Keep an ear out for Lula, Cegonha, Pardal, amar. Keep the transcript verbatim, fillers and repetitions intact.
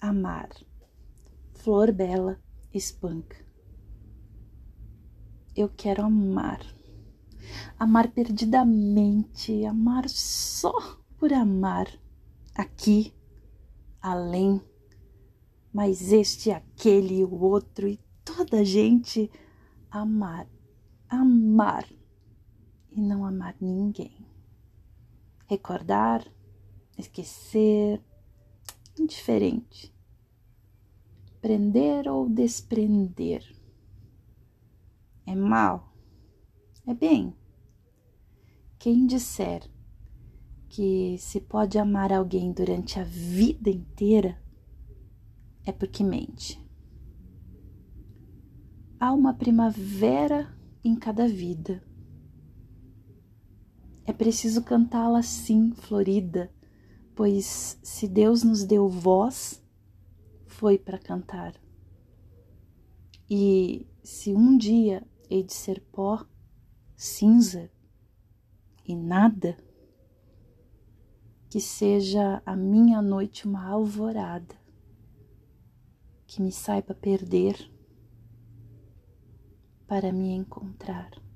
amar. Florbela Espanca. Eu quero amar. Amar perdidamente, amar só por amar. Aqui, além, mas este, aquele, o outro e toda a gente. Amar, amar e não amar ninguém. Recordar, esquecer, indiferente. Prender ou desprender. É mal, é bem. Quem disser que se pode amar alguém durante a vida inteira é porque mente. Há uma primavera em cada vida. É preciso cantá-la assim, florida, pois se Deus nos deu voz, foi para cantar. E se um dia hei de ser pó, cinza e nada, que seja a minha noite uma alvorada, que me saiba perder para me encontrar.